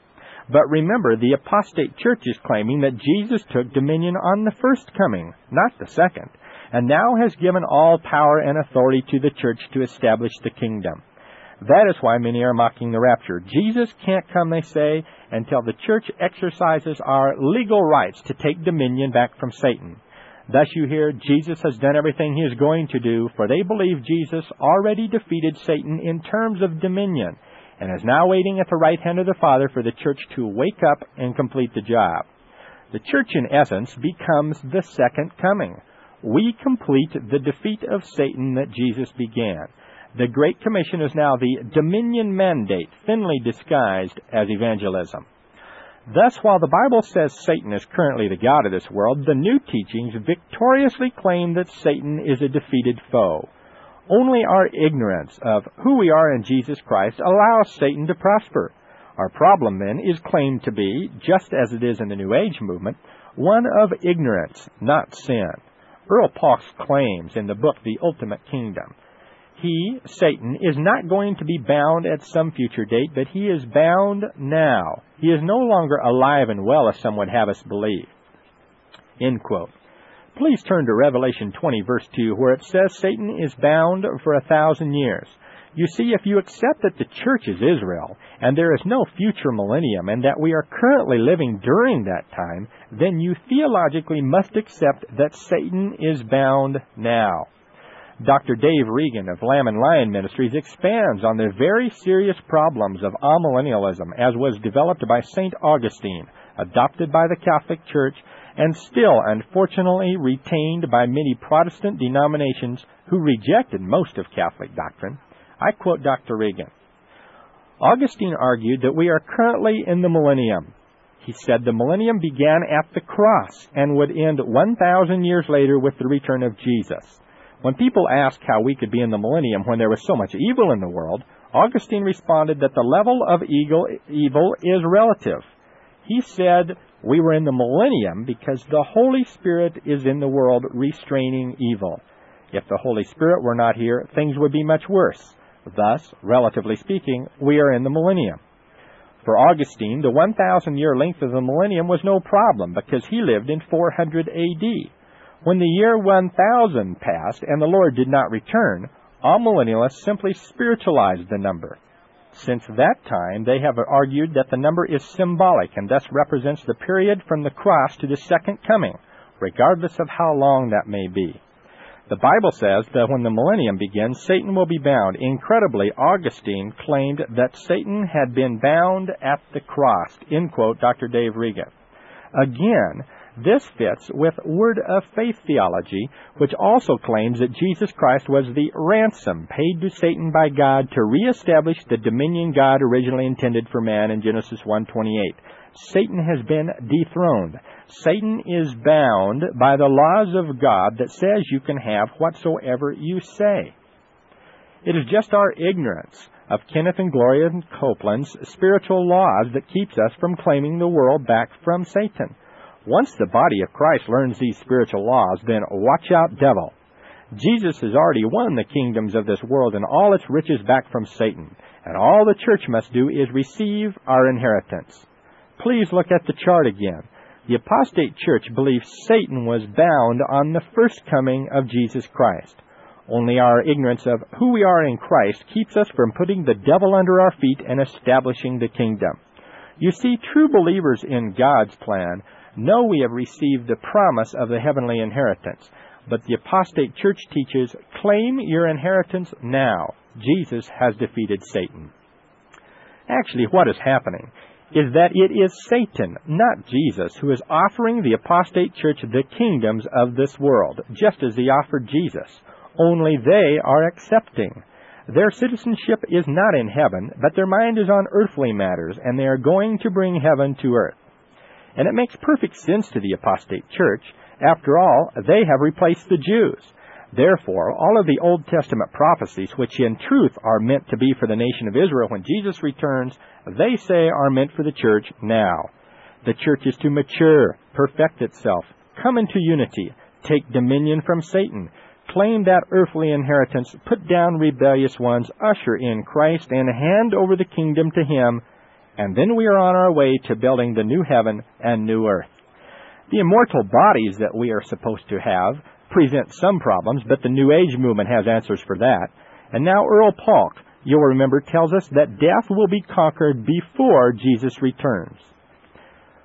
But remember, the apostate church is claiming that Jesus took dominion on the first coming, not the second, and now has given all power and authority to the church to establish the kingdom. That is why many are mocking the rapture. Jesus can't come, they say, until the church exercises our legal rights to take dominion back from Satan. Thus you hear, Jesus has done everything he is going to do, for they believe Jesus already defeated Satan in terms of dominion, and is now waiting at the right hand of the Father for the church to wake up and complete the job. The church, in essence, becomes the second coming. We complete the defeat of Satan that Jesus began. The Great Commission is now the dominion mandate, thinly disguised as evangelism. Thus, while the Bible says Satan is currently the god of this world, the new teachings victoriously claim that Satan is a defeated foe. Only our ignorance of who we are in Jesus Christ allows Satan to prosper. Our problem, then, is claimed to be, just as it is in the New Age movement, one of ignorance, not sin. Earl Paulk claims in the book The Ultimate Kingdom, he, Satan, is not going to be bound at some future date, but he is bound now. He is no longer alive and well, as some would have us believe. End quote. Please turn to Revelation 20, verse 2, where it says Satan is bound for 1,000 years. You see, if you accept that the church is Israel, and there is no future millennium, and that we are currently living during that time, then you theologically must accept that Satan is bound now. Dr. Dave Reagan of Lamb and Lion Ministries expands on the very serious problems of amillennialism as was developed by St. Augustine, adopted by the Catholic Church, and still unfortunately retained by many Protestant denominations who rejected most of Catholic doctrine. I quote Dr. Reagan. Augustine argued that we are currently in the millennium. He said the millennium began at the cross and would end 1,000 years later with the return of Jesus. When people ask how we could be in the millennium when there was so much evil in the world, Augustine responded that the level of evil is relative. He said we were in the millennium because the Holy Spirit is in the world restraining evil. If the Holy Spirit were not here, things would be much worse. Thus, relatively speaking, we are in the millennium. For Augustine, the 1,000-year length of the millennium was no problem because he lived in 400 A.D. When the year 1,000 passed and the Lord did not return, amillennialists simply spiritualized the number. Since that time, they have argued that the number is symbolic and thus represents the period from the cross to the second coming, regardless of how long that may be. The Bible says that when the millennium begins, Satan will be bound. Incredibly, Augustine claimed that Satan had been bound at the cross, end quote, Dr. Dave Reagan. Again, this fits with Word of Faith theology, which also claims that Jesus Christ was the ransom paid to Satan by God to reestablish the dominion God originally intended for man in Genesis 1:28. Satan has been dethroned. Satan is bound by the laws of God that says you can have whatsoever you say. It is just our ignorance of Kenneth and Gloria Copeland's spiritual laws that keeps us from claiming the world back from Satan. Once the body of Christ learns these spiritual laws, then watch out, devil. Jesus has already won the kingdoms of this world and all its riches back from Satan, and all the church must do is receive our inheritance. Please look at the chart again. The apostate church believes Satan was bound on the first coming of Jesus Christ. Only our ignorance of who we are in Christ keeps us from putting the devil under our feet and establishing the kingdom. You see, true believers in God's plan know we have received the promise of the heavenly inheritance. But the apostate church teaches, claim your inheritance now. Jesus has defeated Satan. Actually, what is happening is that it is Satan, not Jesus, who is offering the apostate church the kingdoms of this world, just as he offered Jesus. Only they are accepting. Their citizenship is not in heaven, but their mind is on earthly matters, and they are going to bring heaven to earth. And it makes perfect sense to the apostate church. After all, they have replaced the Jews. Therefore, all of the Old Testament prophecies, which in truth are meant to be for the nation of Israel when Jesus returns, they say are meant for the church now. The church is to mature, perfect itself, come into unity, take dominion from Satan, claim that earthly inheritance, put down rebellious ones, usher in Christ, and hand over the kingdom to Him, and then we are on our way to building the new heaven and new earth. The immortal bodies that we are supposed to have present some problems, but the New Age movement has answers for that. And now Earl Paulk, you'll remember, tells us that death will be conquered before Jesus returns.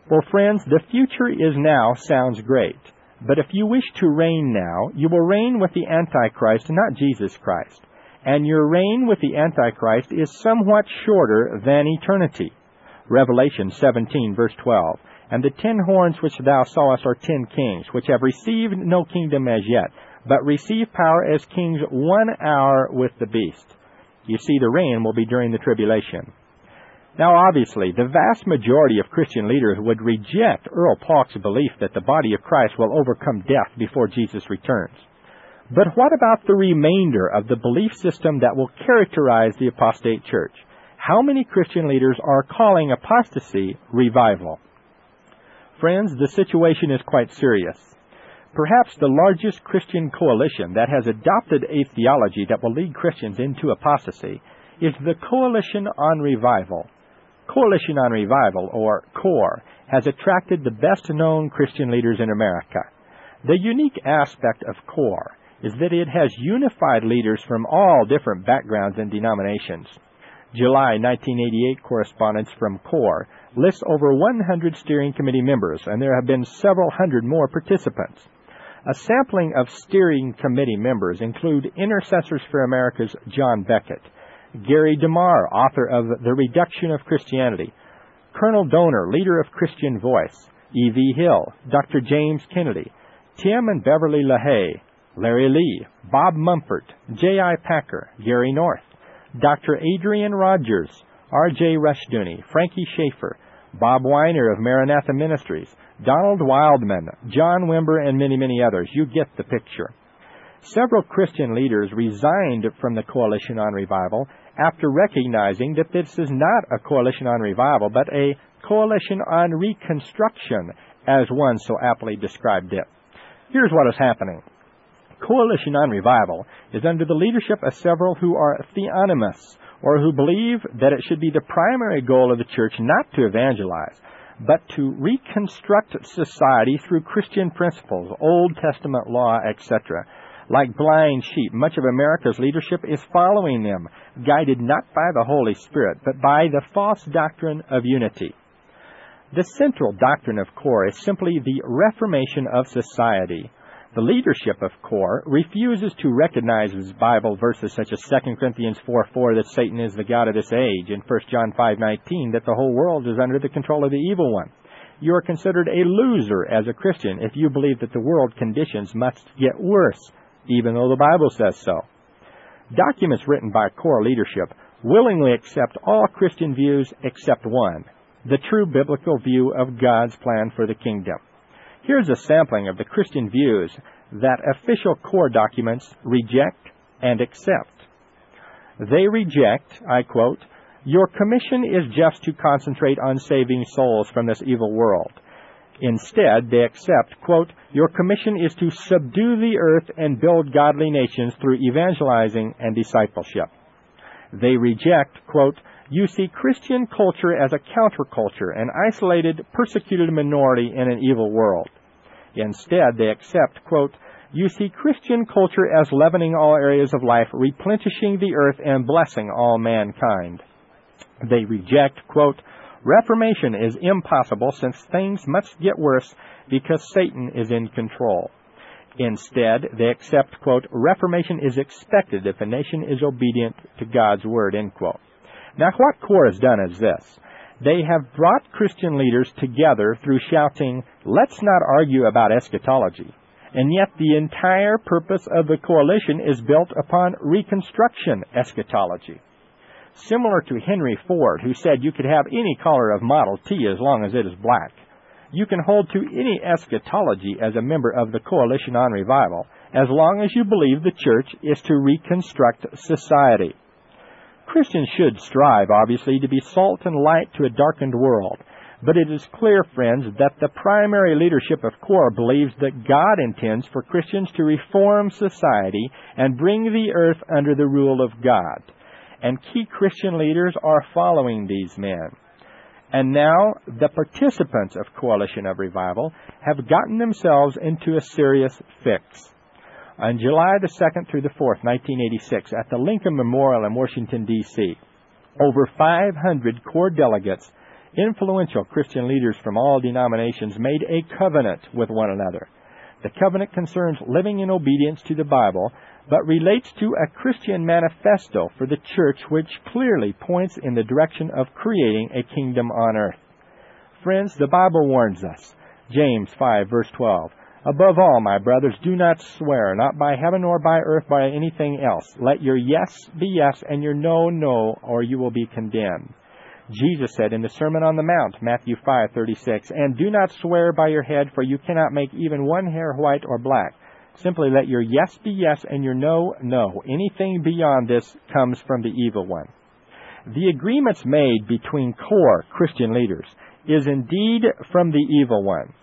Well, friends, the future is now sounds great. But if you wish to reign now, you will reign with the Antichrist, not Jesus Christ. And your reign with the Antichrist is somewhat shorter than eternity. Revelation 17, verse 12. And the 10 horns which thou sawest are 10 kings, which have received no kingdom as yet, but receive power as kings 1 hour with the beast. You see, the reign will be during the tribulation. Now, obviously, the vast majority of Christian leaders would reject Earl Paulk's belief that the body of Christ will overcome death before Jesus returns. But what about the remainder of the belief system that will characterize the apostate church? How many Christian leaders are calling apostasy revival? Friends, the situation is quite serious. Perhaps the largest Christian coalition that has adopted a theology that will lead Christians into apostasy is the Coalition on Revival. Coalition on Revival, or CORE, has attracted the best-known Christian leaders in America. The unique aspect of CORE is that it has unified leaders from all different backgrounds and denominations. July 1988 correspondence from CORE lists over 100 steering committee members, and there have been several hundred more participants. A sampling of steering committee members include Intercessors for America's John Beckett, Gary DeMar, author of The Reduction of Christianity, Colonel Doner, leader of Christian Voice, E.V. Hill, Dr. James Kennedy, Tim and Beverly LaHaye, Larry Lee, Bob Mumford, J.I. Packer, Gary North, Dr. Adrian Rogers, R.J. Rushdoony, Frankie Schaefer, Bob Weiner of Maranatha Ministries, Donald Wildman, John Wimber, and many, many others. You get the picture. Several Christian leaders resigned from the Coalition on Revival after recognizing that this is not a coalition on revival, but a coalition on reconstruction, as one so aptly described it. Here's what is happening. Coalition on Revival is under the leadership of several who are theonomists, or who believe that it should be the primary goal of the church not to evangelize, but to reconstruct society through Christian principles, Old Testament law, etc. Like blind sheep, much of America's leadership is following them, guided not by the Holy Spirit, but by the false doctrine of unity. The central doctrine of CORE is simply the reformation of society. The leadership of CORE refuses to recognize Bible verses such as 2 Corinthians 4:4 that Satan is the god of this age, and 1 John 5:19 that the whole world is under the control of the evil one. You are considered a loser as a Christian if you believe that the world conditions must get worse, even though the Bible says so. Documents written by CORE leadership willingly accept all Christian views except one, the true biblical view of God's plan for the kingdom. Here's a sampling of the Christian views that official CORE documents reject and accept. They reject, I quote, "Your commission is just to concentrate on saving souls from this evil world." Instead, they accept, quote, "Your commission is to subdue the earth and build godly nations through evangelizing and discipleship." They reject, quote, "You see Christian culture as a counterculture, an isolated, persecuted minority in an evil world." Instead, they accept, quote, "You see Christian culture as leavening all areas of life, replenishing the earth and blessing all mankind." They reject, quote, "Reformation is impossible since things must get worse because Satan is in control." Instead, they accept, quote, "Reformation is expected if a nation is obedient to God's word," end quote. Now, what CORE has done is this. They have brought Christian leaders together through shouting, "Let's not argue about eschatology." And yet the entire purpose of the coalition is built upon reconstruction eschatology. Similar to Henry Ford, who said you could have any color of Model T as long as it is black. You can hold to any eschatology as a member of the Coalition on Revival, as long as you believe the church is to reconstruct society. Christians should strive, obviously, to be salt and light to a darkened world. But it is clear, friends, that the primary leadership of CORE believes that God intends for Christians to reform society and bring the earth under the rule of God. And key Christian leaders are following these men. And now the participants of Coalition of Revival have gotten themselves into a serious fix. On July the 2nd through the 4th, 1986, at the Lincoln Memorial in Washington, D.C., over 500 CORE delegates, influential Christian leaders from all denominations, made a covenant with one another. The covenant concerns living in obedience to the Bible, but relates to a Christian manifesto for the church which clearly points in the direction of creating a kingdom on earth. Friends, the Bible warns us, James 5, verse 12, "Above all, my brothers, do not swear, not by heaven or by earth, by anything else. Let your yes be yes and your no, no, or you will be condemned." Jesus said in the Sermon on the Mount, Matthew 5, 36, "And do not swear by your head, for you cannot make even one hair white or black. Simply let your yes be yes and your no, no. Anything beyond this comes from the evil one. The agreements made between core Christian leaders is indeed from the evil one.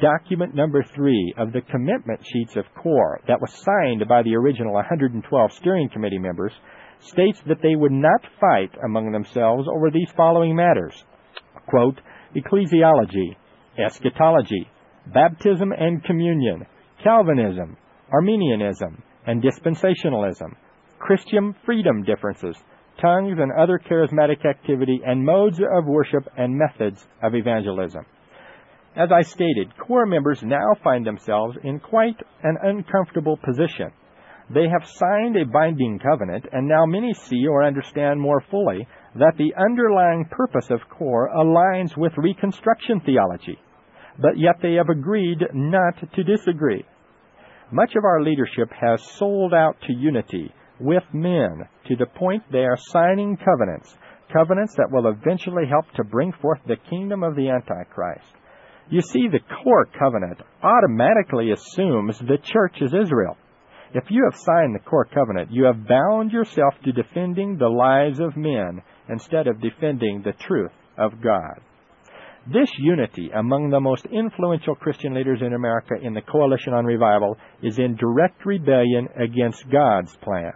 Document number 3 of the commitment sheets of core that was signed by the original 112 steering committee members states that they would not fight among themselves over these following matters. Quote, ecclesiology, eschatology, baptism and communion, Calvinism, Arminianism, and dispensationalism, Christian freedom differences, tongues and other charismatic activity, and modes of worship and methods of evangelism. As I stated, core members now find themselves in quite an uncomfortable position. They have signed a binding covenant, and now many see or understand more fully that the underlying purpose of core aligns with Reconstruction theology, but yet they have agreed not to disagree. Much of our leadership has sold out to unity with men to the point they are signing covenants that will eventually help to bring forth the kingdom of the Antichrist. You see, the core covenant automatically assumes the church is Israel. If you have signed the core covenant, you have bound yourself to defending the lies of men instead of defending the truth of God. This unity among the most influential Christian leaders in America in the Coalition on Revival is in direct rebellion against God's plan.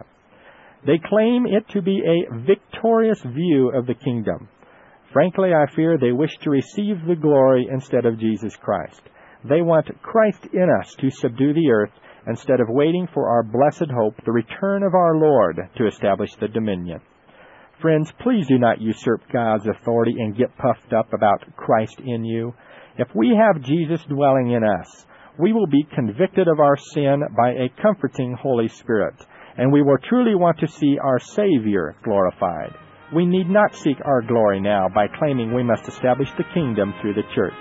They claim it to be a victorious view of the kingdom. Frankly, I fear they wish to receive the glory instead of Jesus Christ. They want Christ in us to subdue the earth instead of waiting for our blessed hope, the return of our Lord, to establish the dominion. Friends, please do not usurp God's authority and get puffed up about Christ in you. If we have Jesus dwelling in us, we will be convicted of our sin by a comforting Holy Spirit, and we will truly want to see our Savior glorified. We need not seek our glory now by claiming we must establish the kingdom through the church.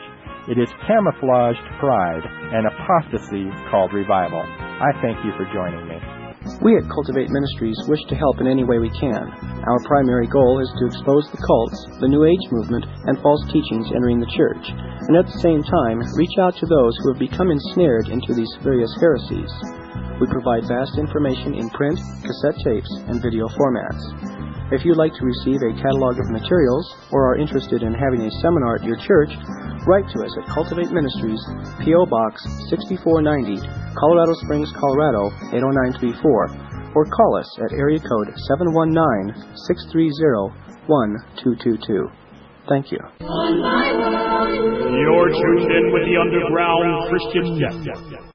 It is camouflaged pride and apostasy called revival. I thank you for joining me. We at Cultivate Ministries wish to help in any way we can. Our primary goal is to expose the cults, the New Age movement, and false teachings entering the church, and at the same time, reach out to those who have become ensnared into these various heresies. We provide vast information in print, cassette tapes, and video formats. If you'd like to receive a catalog of materials, or are interested in having a seminar at your church, write to us at Cultivate Ministries, P.O. Box 6490, Colorado Springs, Colorado 80934, or call us at area code 719-630-1222. Thank you. You're tuned in with the Underground Christian Network.